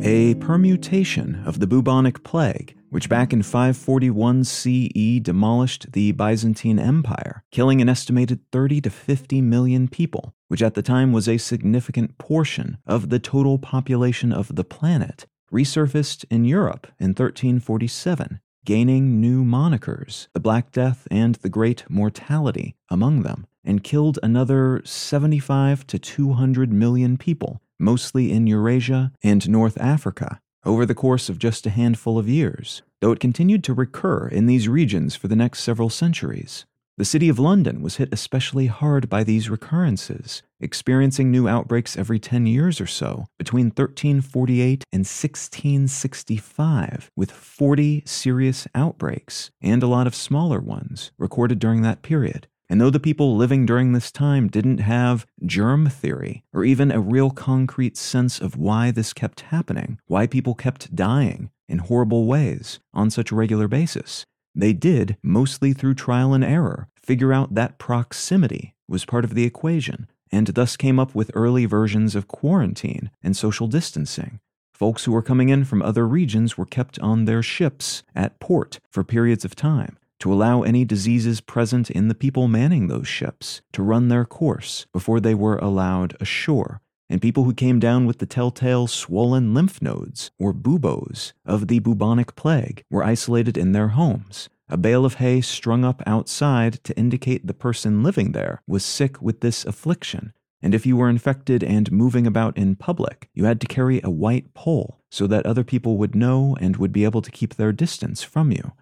A permutation of the bubonic plague, which back in 541 CE demolished the Byzantine Empire, killing an estimated 30 to 50 million people, which at the time was a significant portion of the total population of the planet, resurfaced in Europe in 1347, gaining new monikers, the Black Death and the Great Mortality among them, and killed another 75 to 200 million people, mostly in Eurasia and North Africa, over the course of just a handful of years, though it continued to recur in these regions for the next several centuries. The city of London was hit especially hard by these recurrences, experiencing new outbreaks every 10 years or so between 1348 and 1665, with 40 serious outbreaks and a lot of smaller ones recorded during that period. And though the people living during this time didn't have germ theory or even a real concrete sense of why this kept happening, why people kept dying in horrible ways on such a regular basis, they did, mostly through trial and error, figure out that proximity was part of the equation, and thus came up with early versions of quarantine and social distancing. Folks who were coming in from other regions were kept on their ships at port for periods of time, to allow any diseases present in the people manning those ships to run their course before they were allowed ashore. And people who came down with the telltale swollen lymph nodes, or buboes, of the bubonic plague were isolated in their homes. A bale of hay strung up outside to indicate the person living there was sick with this affliction. And if you were infected and moving about in public, you had to carry a white pole so that other people would know and would be able to keep their distance from you.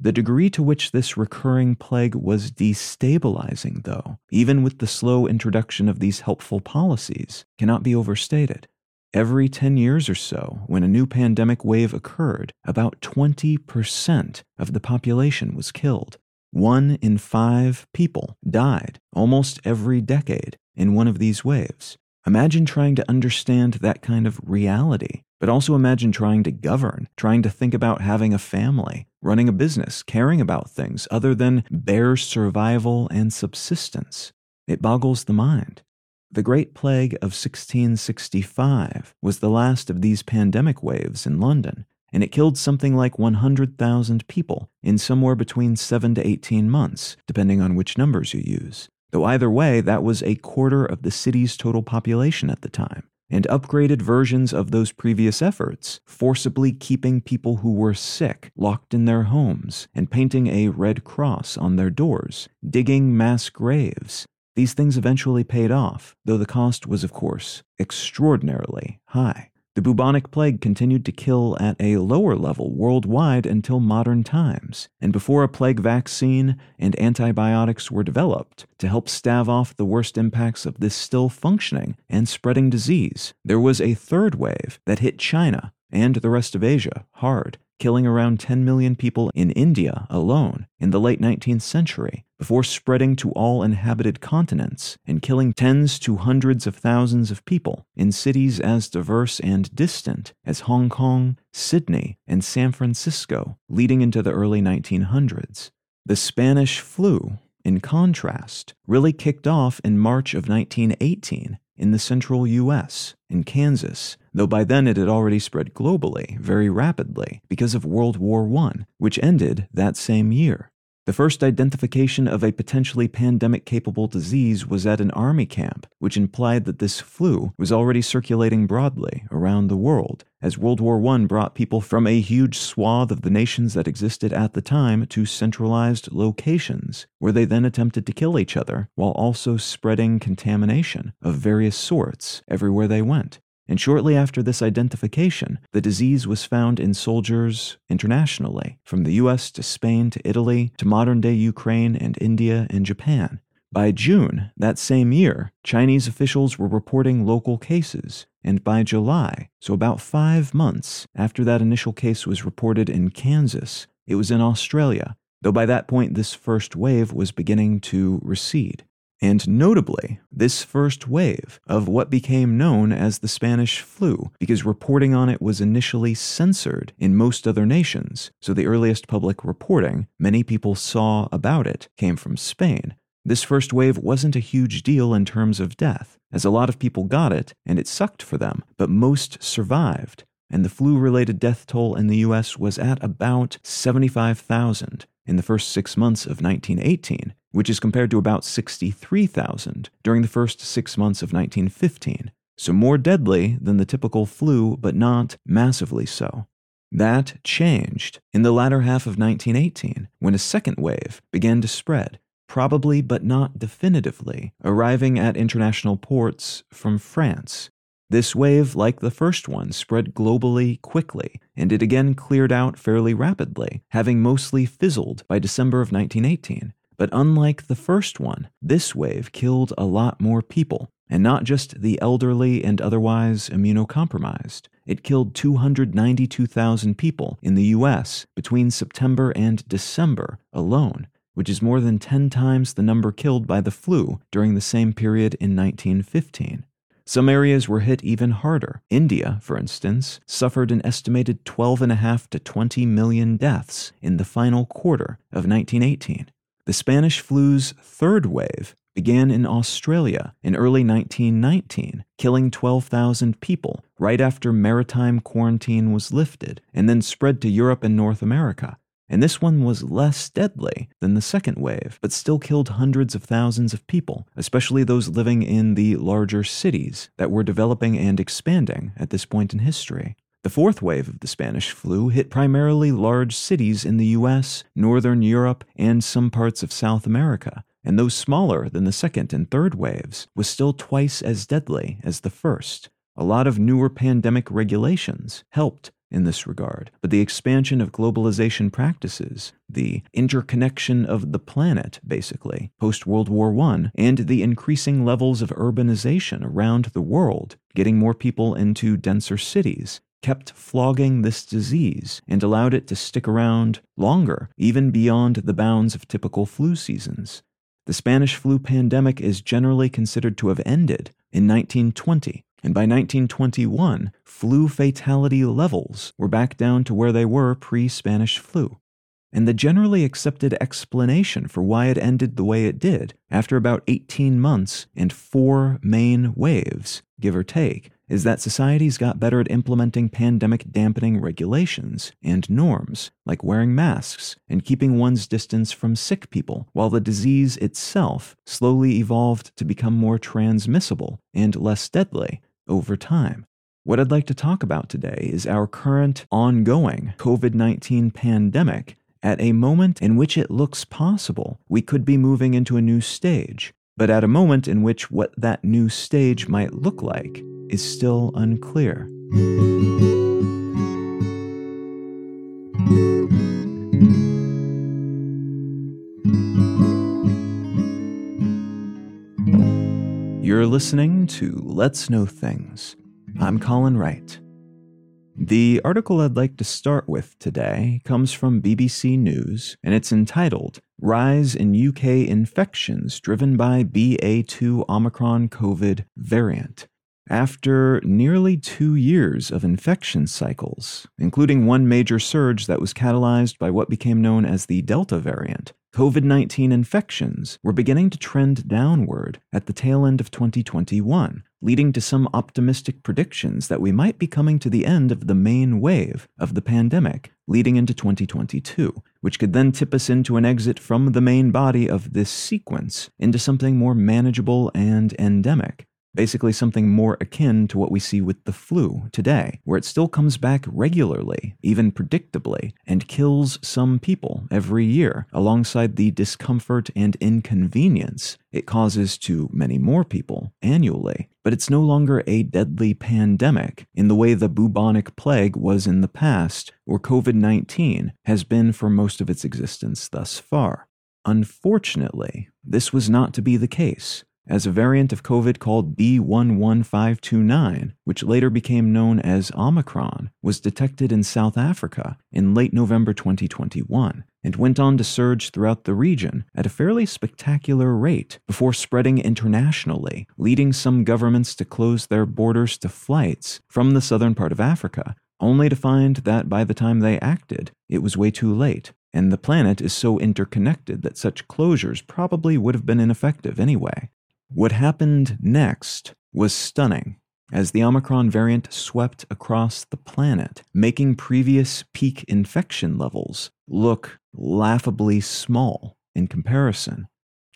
The degree to which this recurring plague was destabilizing, though, even with the slow introduction of these helpful policies, cannot be overstated. Every 10 years or so, when a new pandemic wave occurred, about 20% of the population was killed. 1 in 5 people died almost every decade in one of these waves. Imagine trying to understand that kind of reality. But also imagine trying to govern, trying to think about having a family, running a business, caring about things other than bare survival and subsistence. It boggles the mind. The Great Plague of 1665 was the last of these pandemic waves in London, and it killed something like 100,000 people in somewhere between 7 to 18 months, depending on which numbers you use. Though either way, that was a quarter of the city's total population at the time. And upgraded versions of those previous efforts, forcibly keeping people who were sick locked in their homes and painting a red cross on their doors, digging mass graves. These things eventually paid off, though the cost was, of course, extraordinarily high. The bubonic plague continued to kill at a lower level worldwide until modern times, and before a plague vaccine and antibiotics were developed to help stave off the worst impacts of this still functioning and spreading disease, there was a third wave that hit China and the rest of Asia hard, killing around 10 million people in India alone in the late 19th century, before spreading to all inhabited continents and killing tens to hundreds of thousands of people in cities as diverse and distant as Hong Kong, Sydney, and San Francisco, leading into the early 1900s. The Spanish flu, in contrast, really kicked off in March of 1918 in the central U.S., in Kansas, though by then it had already spread globally very rapidly because of World War I, which ended that same year. The first identification of a potentially pandemic-capable disease was at an army camp, which implied that this flu was already circulating broadly around the world, as World War I brought people from a huge swath of the nations that existed at the time to centralized locations, where they then attempted to kill each other while also spreading contamination of various sorts everywhere they went. And shortly after this identification, the disease was found in soldiers internationally, from the US to Spain to Italy to modern-day Ukraine and India and Japan. By June that same year, Chinese officials were reporting local cases, and by July, so about 5 months after that initial case was reported in Kansas, it was in Australia, though by that point this first wave was beginning to recede. and notably this first wave of what became known as the Spanish flu, because reporting on it was initially censored in most other nations, so the earliest public reporting many people saw about it came from Spain. This first wave wasn't a huge deal in terms of death, as a lot of people got it and it sucked for them, but most survived, and the flu-related death toll in the US was at about 75,000 in the first 6 months of 1918, which is compared to about 63,000 during the first 6 months of 1915. So more deadly than the typical flu, but not massively so. That changed in the latter half of 1918, when a second wave began to spread, probably but not definitively, arriving at international ports from France. This wave, like the first one, spread globally quickly, and it again cleared out fairly rapidly, having mostly fizzled by December of 1918. But unlike the first one, this wave killed a lot more people, and not just the elderly and otherwise immunocompromised. It killed 292,000 people in the US between September and December alone, which is more than 10 times the number killed by the flu during the same period in 1915. Some areas were hit even harder. India, for instance, suffered an estimated 12.5 to 20 million deaths in the final quarter of 1918. The Spanish flu's third wave began in Australia in early 1919, killing 12,000 people right after maritime quarantine was lifted, and then spread to Europe and North America. And this one was less deadly than the second wave, but still killed hundreds of thousands of people, especially those living in the larger cities that were developing and expanding at this point in history. The fourth wave of the Spanish flu hit primarily large cities in the US, Northern Europe, and some parts of South America, and though smaller than the second and third waves, was still twice as deadly as the first. A lot of newer pandemic regulations helped in this regard, but the expansion of globalization practices, the interconnection of the planet, basically, post-World War I, and the increasing levels of urbanization around the world, getting more people into denser cities, kept flogging this disease and allowed it to stick around longer, even beyond the bounds of typical flu seasons. The Spanish flu pandemic is generally considered to have ended in 1920, and by 1921, flu fatality levels were back down to where they were pre-Spanish flu. And the generally accepted explanation for why it ended the way it did, after about 18 months and 4 main waves, give or take, is that societies got better at implementing pandemic dampening regulations and norms, like wearing masks and keeping one's distance from sick people, while the disease itself slowly evolved to become more transmissible and less deadly over time. What I'd like to talk about today is our current ongoing COVID-19 pandemic at a moment in which it looks possible we could be moving into a new stage, but at a moment in which what that new stage might look like is still unclear. You're listening to Let's Know Things. I'm Colin Wright. The article I'd like to start with today comes from BBC News, and it's entitled, "Rise in UK Infections Driven by BA.2 Omicron COVID Variant." After nearly 2 years of infection cycles, including one major surge that was catalyzed by what became known as the Delta variant, COVID-19 infections were beginning to trend downward at the tail end of 2021, leading to some optimistic predictions that we might be coming to the end of the main wave of the pandemic leading into 2022, which could then tip us into an exit from the main body of this sequence into something more manageable and endemic. Basically something more akin to what we see with the flu today, where it still comes back regularly, even predictably, and kills some people every year, alongside the discomfort and inconvenience it causes to many more people annually. But it's no longer a deadly pandemic in the way the bubonic plague was in the past, or COVID-19 has been for most of its existence thus far. Unfortunately, this was not to be the case, as a variant of COVID called B.1.1.529, which later became known as Omicron, was detected in South Africa in late November 2021, and went on to surge throughout the region at a fairly spectacular rate before spreading internationally, leading some governments to close their borders to flights from the southern part of Africa, only to find that by the time they acted, it was way too late. And the planet is so interconnected that such closures probably would have been ineffective anyway. What happened next was stunning, as the Omicron variant swept across the planet, making previous peak infection levels look laughably small in comparison.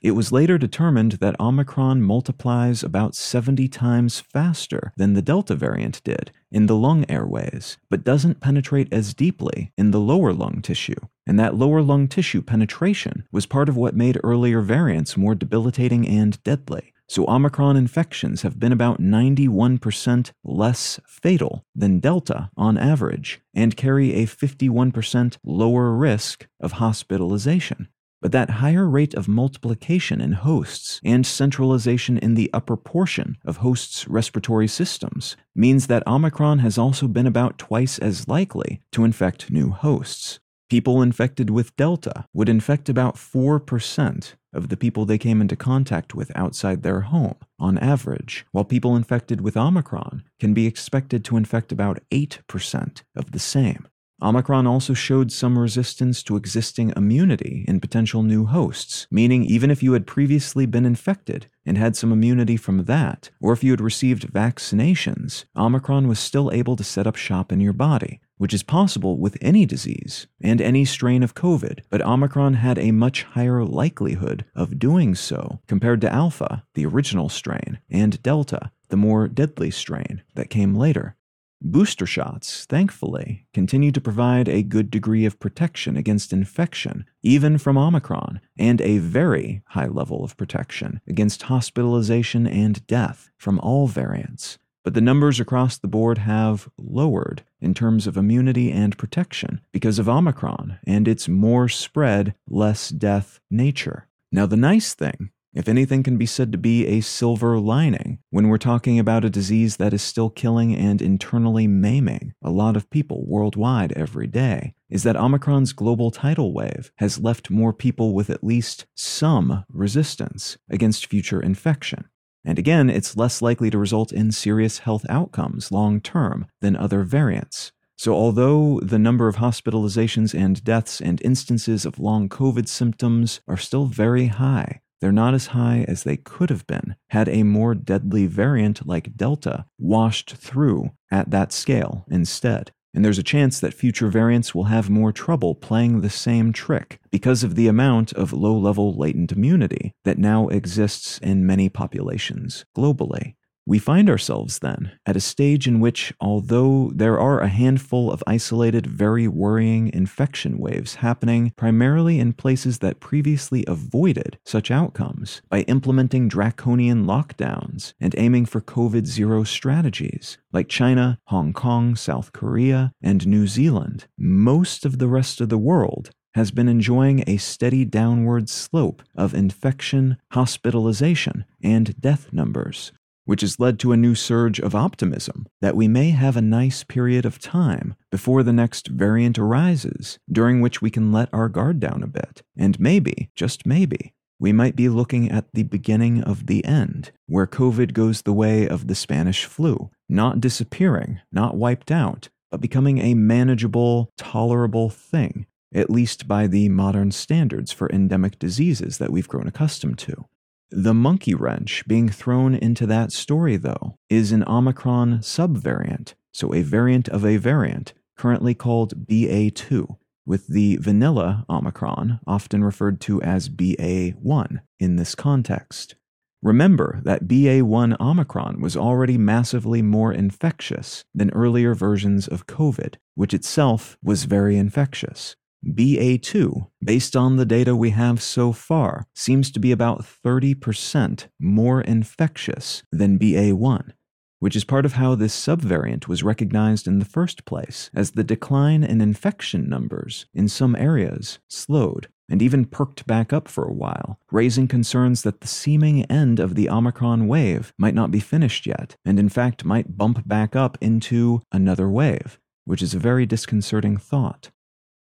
It was later determined that Omicron multiplies about 70 times faster than the Delta variant did in the lung airways, but doesn't penetrate as deeply in the lower lung tissue. And that lower lung tissue penetration was part of what made earlier variants more debilitating and deadly. So Omicron infections have been about 91% less fatal than Delta on average, and carry a 51% lower risk of hospitalization. But that higher rate of multiplication in hosts and centralization in the upper portion of hosts' respiratory systems means that Omicron has also been about twice as likely to infect new hosts. People infected with Delta would infect about 4% of the people they came into contact with outside their home on average, while people infected with Omicron can be expected to infect about 8% of the same. Omicron also showed some resistance to existing immunity in potential new hosts, meaning even if you had previously been infected and had some immunity from that, or if you had received vaccinations, Omicron was still able to set up shop in your body, which is possible with any disease and any strain of COVID, but Omicron had a much higher likelihood of doing so compared to Alpha, the original strain, and Delta, the more deadly strain that came later. Booster shots, thankfully, continue to provide a good degree of protection against infection, even from Omicron, and a very high level of protection against hospitalization and death from all variants. But the numbers across the board have lowered in terms of immunity and protection because of Omicron and its more spread, less death nature. Now, the nice thing, if anything can be said to be a silver lining when we're talking about a disease that is still killing and internally maiming a lot of people worldwide every day, is that Omicron's global tidal wave has left more people with at least some resistance against future infection. And again, it's less likely to result in serious health outcomes long-term than other variants. So although the number of hospitalizations and deaths and instances of long COVID symptoms are still very high, they're not as high as they could have been had a more deadly variant like Delta washed through at that scale instead. And there's a chance that future variants will have more trouble playing the same trick because of the amount of low-level latent immunity that now exists in many populations globally. We find ourselves then at a stage in which, although there are a handful of isolated, very worrying infection waves happening primarily in places that previously avoided such outcomes by implementing draconian lockdowns and aiming for COVID zero strategies like China, Hong Kong, South Korea, and New Zealand, most of the rest of the world has been enjoying a steady downward slope of infection, hospitalization, and death numbers, which has led to a new surge of optimism that we may have a nice period of time before the next variant arises, during which we can let our guard down a bit. And maybe, just maybe, we might be looking at the beginning of the end, where COVID goes the way of the Spanish flu, not disappearing, not wiped out, but becoming a manageable, tolerable thing, at least by the modern standards for endemic diseases that we've grown accustomed to. The monkey wrench being thrown into that story, though, is an Omicron subvariant, so a variant of a variant, currently called BA.2, with the vanilla Omicron often referred to as BA.1 in this context. Remember that BA.1 Omicron was already massively more infectious than earlier versions of COVID, which itself was very infectious. BA.2, based on the data we have so far, seems to be about 30% more infectious than BA.1, which is part of how this subvariant was recognized in the first place, as the decline in infection numbers in some areas slowed and even perked back up for a while, raising concerns that the seeming end of the Omicron wave might not be finished yet, and in fact might bump back up into another wave, which is a very disconcerting thought.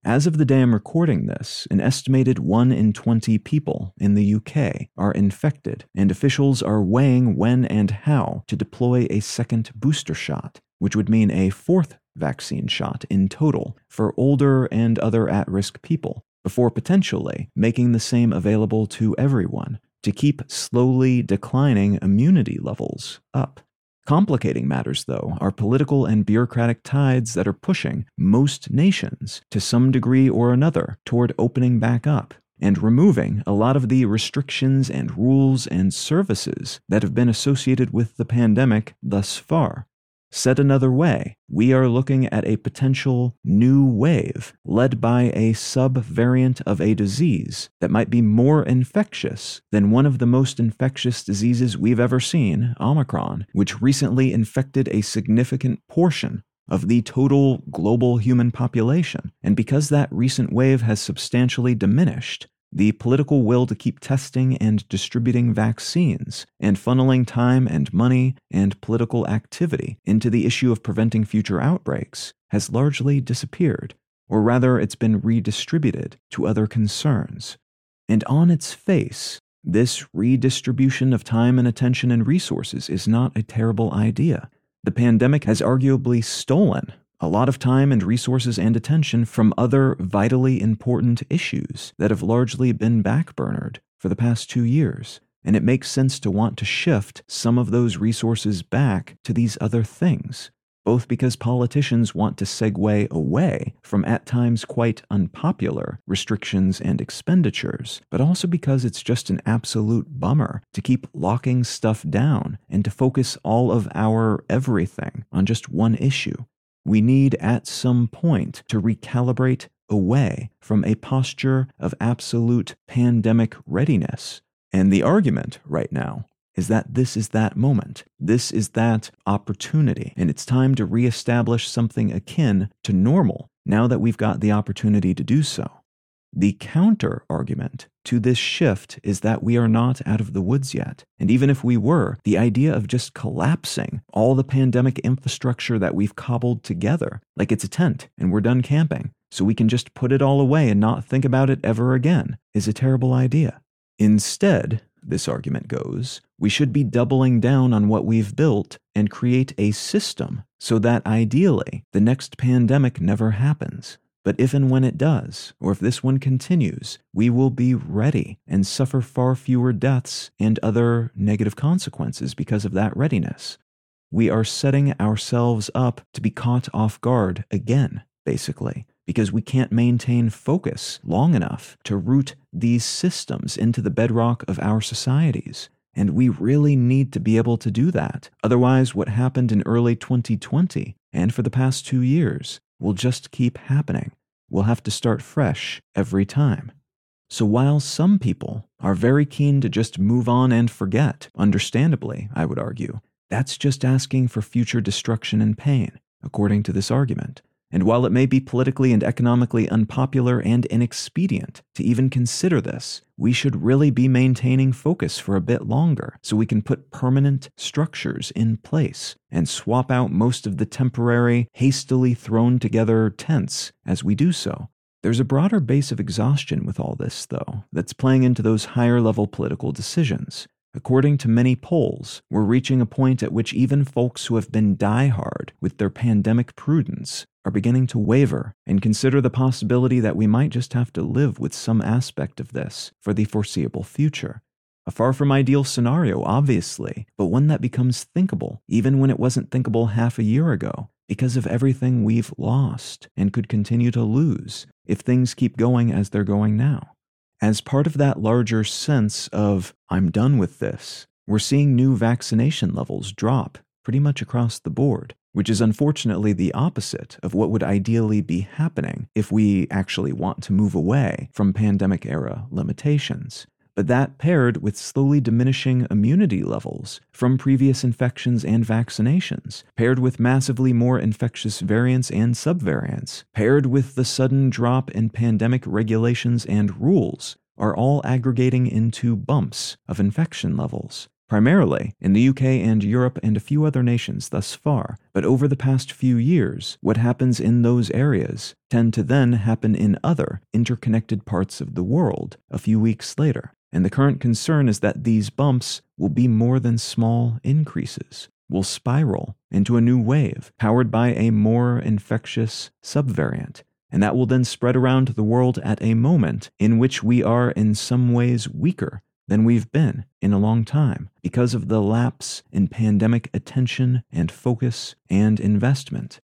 As of the day I'm recording this, an estimated 1 in 20 people in the UK are infected, and officials are weighing when and how to deploy a second booster shot, which would mean a fourth vaccine shot in total for older and other at-risk people, before potentially making the same available to everyone to keep slowly declining immunity levels up. Complicating matters, though, are political and bureaucratic tides that are pushing most nations, to some degree or another, toward opening back up and removing a lot of the restrictions and rules and services that have been associated with the pandemic thus far. Said another way, we are looking at a potential new wave led by a sub-variant of a disease that might be more infectious than one of the most infectious diseases we've ever seen, Omicron, which recently infected a significant portion of the total global human population. And because that recent wave has substantially diminished, the political will to keep testing and distributing vaccines and funneling time and money and political activity into the issue of preventing future outbreaks has largely disappeared, or rather it's been redistributed to other concerns. And on its face, this redistribution of time and attention and resources is not a terrible idea. The pandemic has arguably stolen a lot of time and resources and attention from other vitally important issues that have largely been backburnered for the past 2 years, and it makes sense to want to shift some of those resources back to these other things, both because politicians want to segue away from at times quite unpopular restrictions and expenditures, but also because it's just an absolute bummer to keep locking stuff down and to focus all of our everything on just one issue. We need at some point to recalibrate away from a posture of absolute pandemic readiness. And the argument right now is that this is that moment. This is that opportunity. And it's time to reestablish something akin to normal now that we've got the opportunity to do so. The counter argument to this shift is that we are not out of the woods yet. And even if we were, the idea of just collapsing all the pandemic infrastructure that we've cobbled together, like it's a tent and we're done camping, so we can just put it all away and not think about it ever again, is a terrible idea. Instead, this argument goes, we should be doubling down on what we've built and create a system so that ideally the next pandemic never happens. But if and when it does, or if this one continues, we will be ready and suffer far fewer deaths and other negative consequences because of that readiness. We are setting ourselves up to be caught off guard again, basically, because we can't maintain focus long enough to root these systems into the bedrock of our societies. And we really need to be able to do that. Otherwise, what happened in early 2020 and for the past 2 years will just keep happening. We'll have to start fresh every time. So while some people are very keen to just move on and forget, understandably, I would argue, that's just asking for future destruction and pain, according to this argument. And while it may be politically and economically unpopular and inexpedient to even consider this, we should really be maintaining focus for a bit longer so we can put permanent structures in place and swap out most of the temporary, hastily thrown together tents as we do so. There's a broader base of exhaustion with all this, though, that's playing into those higher level political decisions. According to many polls, we're reaching a point at which even folks who have been diehard with their pandemic prudence are beginning to waver and consider the possibility that we might just have to live with some aspect of this for the foreseeable future. A far from ideal scenario, obviously, but one that becomes thinkable, even when it wasn't thinkable half a year ago, because of everything we've lost and could continue to lose if things keep going as they're going now. As part of that larger sense of, I'm done with this, we're seeing new vaccination levels drop pretty much across the board, which is unfortunately the opposite of what would ideally be happening if we actually want to move away from pandemic-era limitations. But that paired with slowly diminishing immunity levels from previous infections and vaccinations, paired with massively more infectious variants and subvariants, paired with the sudden drop in pandemic regulations and rules, are all aggregating into bumps of infection levels, primarily in the UK and Europe and a few other nations thus far, but over the past few years, what happens in those areas tend to then happen in other interconnected parts of the world a few weeks later. And the current concern is that these bumps will be more than small increases, will spiral into a new wave powered by a more infectious subvariant. And that will then spread around the world at a moment in which we are in some ways weaker than we've been in a long time because of the lapse in pandemic attention and focus and investment.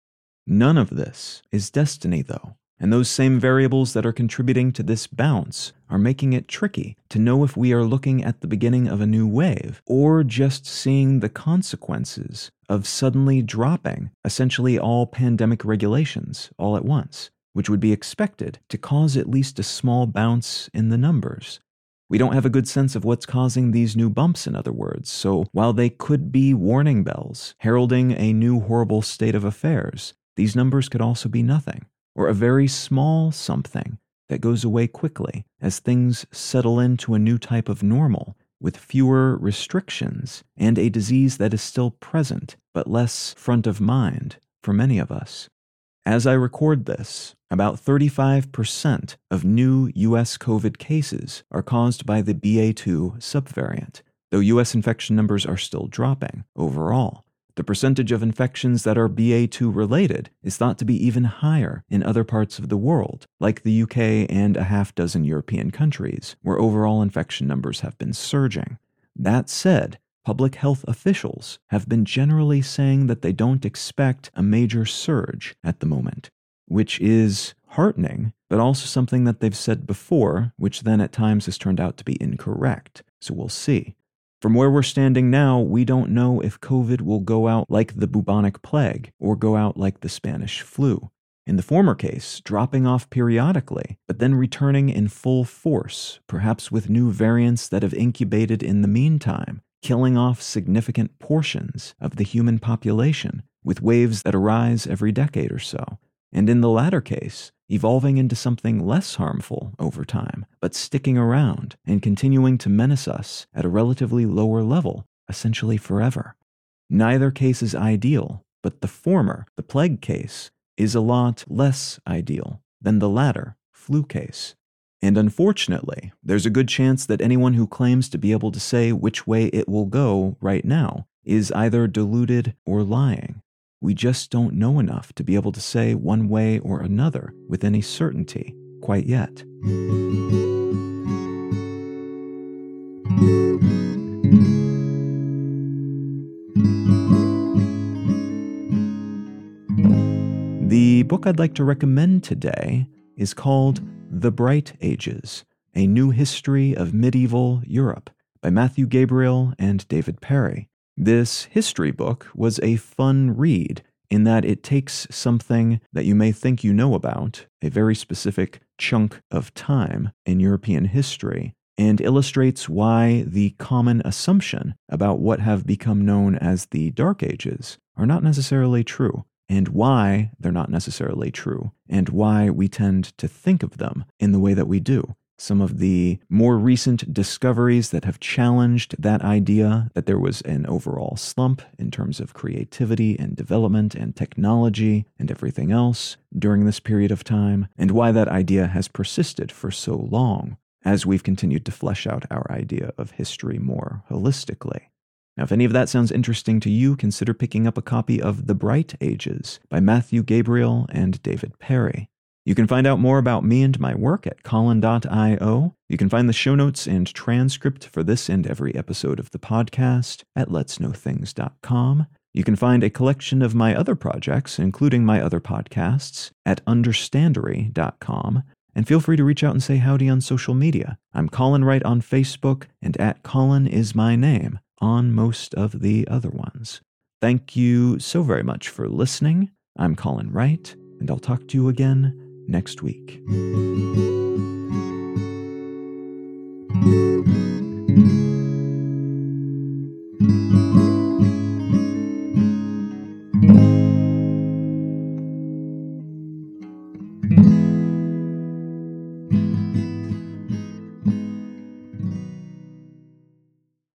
None of this is destiny, though. And those same variables that are contributing to this bounce are making it tricky to know if we are looking at the beginning of a new wave or just seeing the consequences of suddenly dropping essentially all pandemic regulations all at once, which would be expected to cause at least a small bounce in the numbers. We don't have a good sense of what's causing these new bumps, in other words, so while they could be warning bells heralding a new horrible state of affairs, these numbers could also be nothing, or a very small something that goes away quickly as things settle into a new type of normal with fewer restrictions and a disease that is still present but less front of mind for many of us. As I record this, about 35% of new U.S. COVID cases are caused by the BA.2 subvariant, though U.S. infection numbers are still dropping overall. The percentage of infections that are BA.2 related is thought to be even higher in other parts of the world, like the UK and a half dozen European countries, where overall infection numbers have been surging. That said, public health officials have been generally saying that they don't expect a major surge at the moment, which is heartening, but also something that they've said before, which then at times has turned out to be incorrect. So we'll see. From where we're standing now, we don't know if COVID will go out like the bubonic plague or go out like the Spanish flu. In the former case, dropping off periodically, but then returning in full force, perhaps with new variants that have incubated in the meantime, killing off significant portions of the human population with waves that arise every decade or so. And in the latter case, evolving into something less harmful over time, but sticking around and continuing to menace us at a relatively lower level, essentially forever. Neither case is ideal, but the former, the plague case, is a lot less ideal than the latter, flu case. And unfortunately, there's a good chance that anyone who claims to be able to say which way it will go right now is either deluded or lying. We just don't know enough to be able to say one way or another with any certainty quite yet. The book I'd like to recommend today is called The Bright Ages: A New History of Medieval Europe by Matthew Gabriel and David Perry. This history book was a fun read in that it takes something that you may think you know about, a very specific chunk of time in European history, and illustrates why the common assumption about what have become known as the Dark Ages are not necessarily true, and why they're not necessarily true, and why we tend to think of them in the way that we do. Some of the more recent discoveries that have challenged that idea that there was an overall slump in terms of creativity and development and technology and everything else during this period of time, and why that idea has persisted for so long as we've continued to flesh out our idea of history more holistically. Now, if any of that sounds interesting to you, consider picking up a copy of The Bright Ages by Matthew Gabriel and David Perry. You can find out more about me and my work at colin.io. You can find the show notes and transcript for this and every episode of the podcast at letsknowthings.com. You can find a collection of my other projects, including my other podcasts, at understandery.com. And feel free to reach out and say howdy on social media. I'm Colin Wright on Facebook, and at Colin is my name on most of the other ones. Thank you so very much for listening. I'm Colin Wright, and I'll talk to you again next week.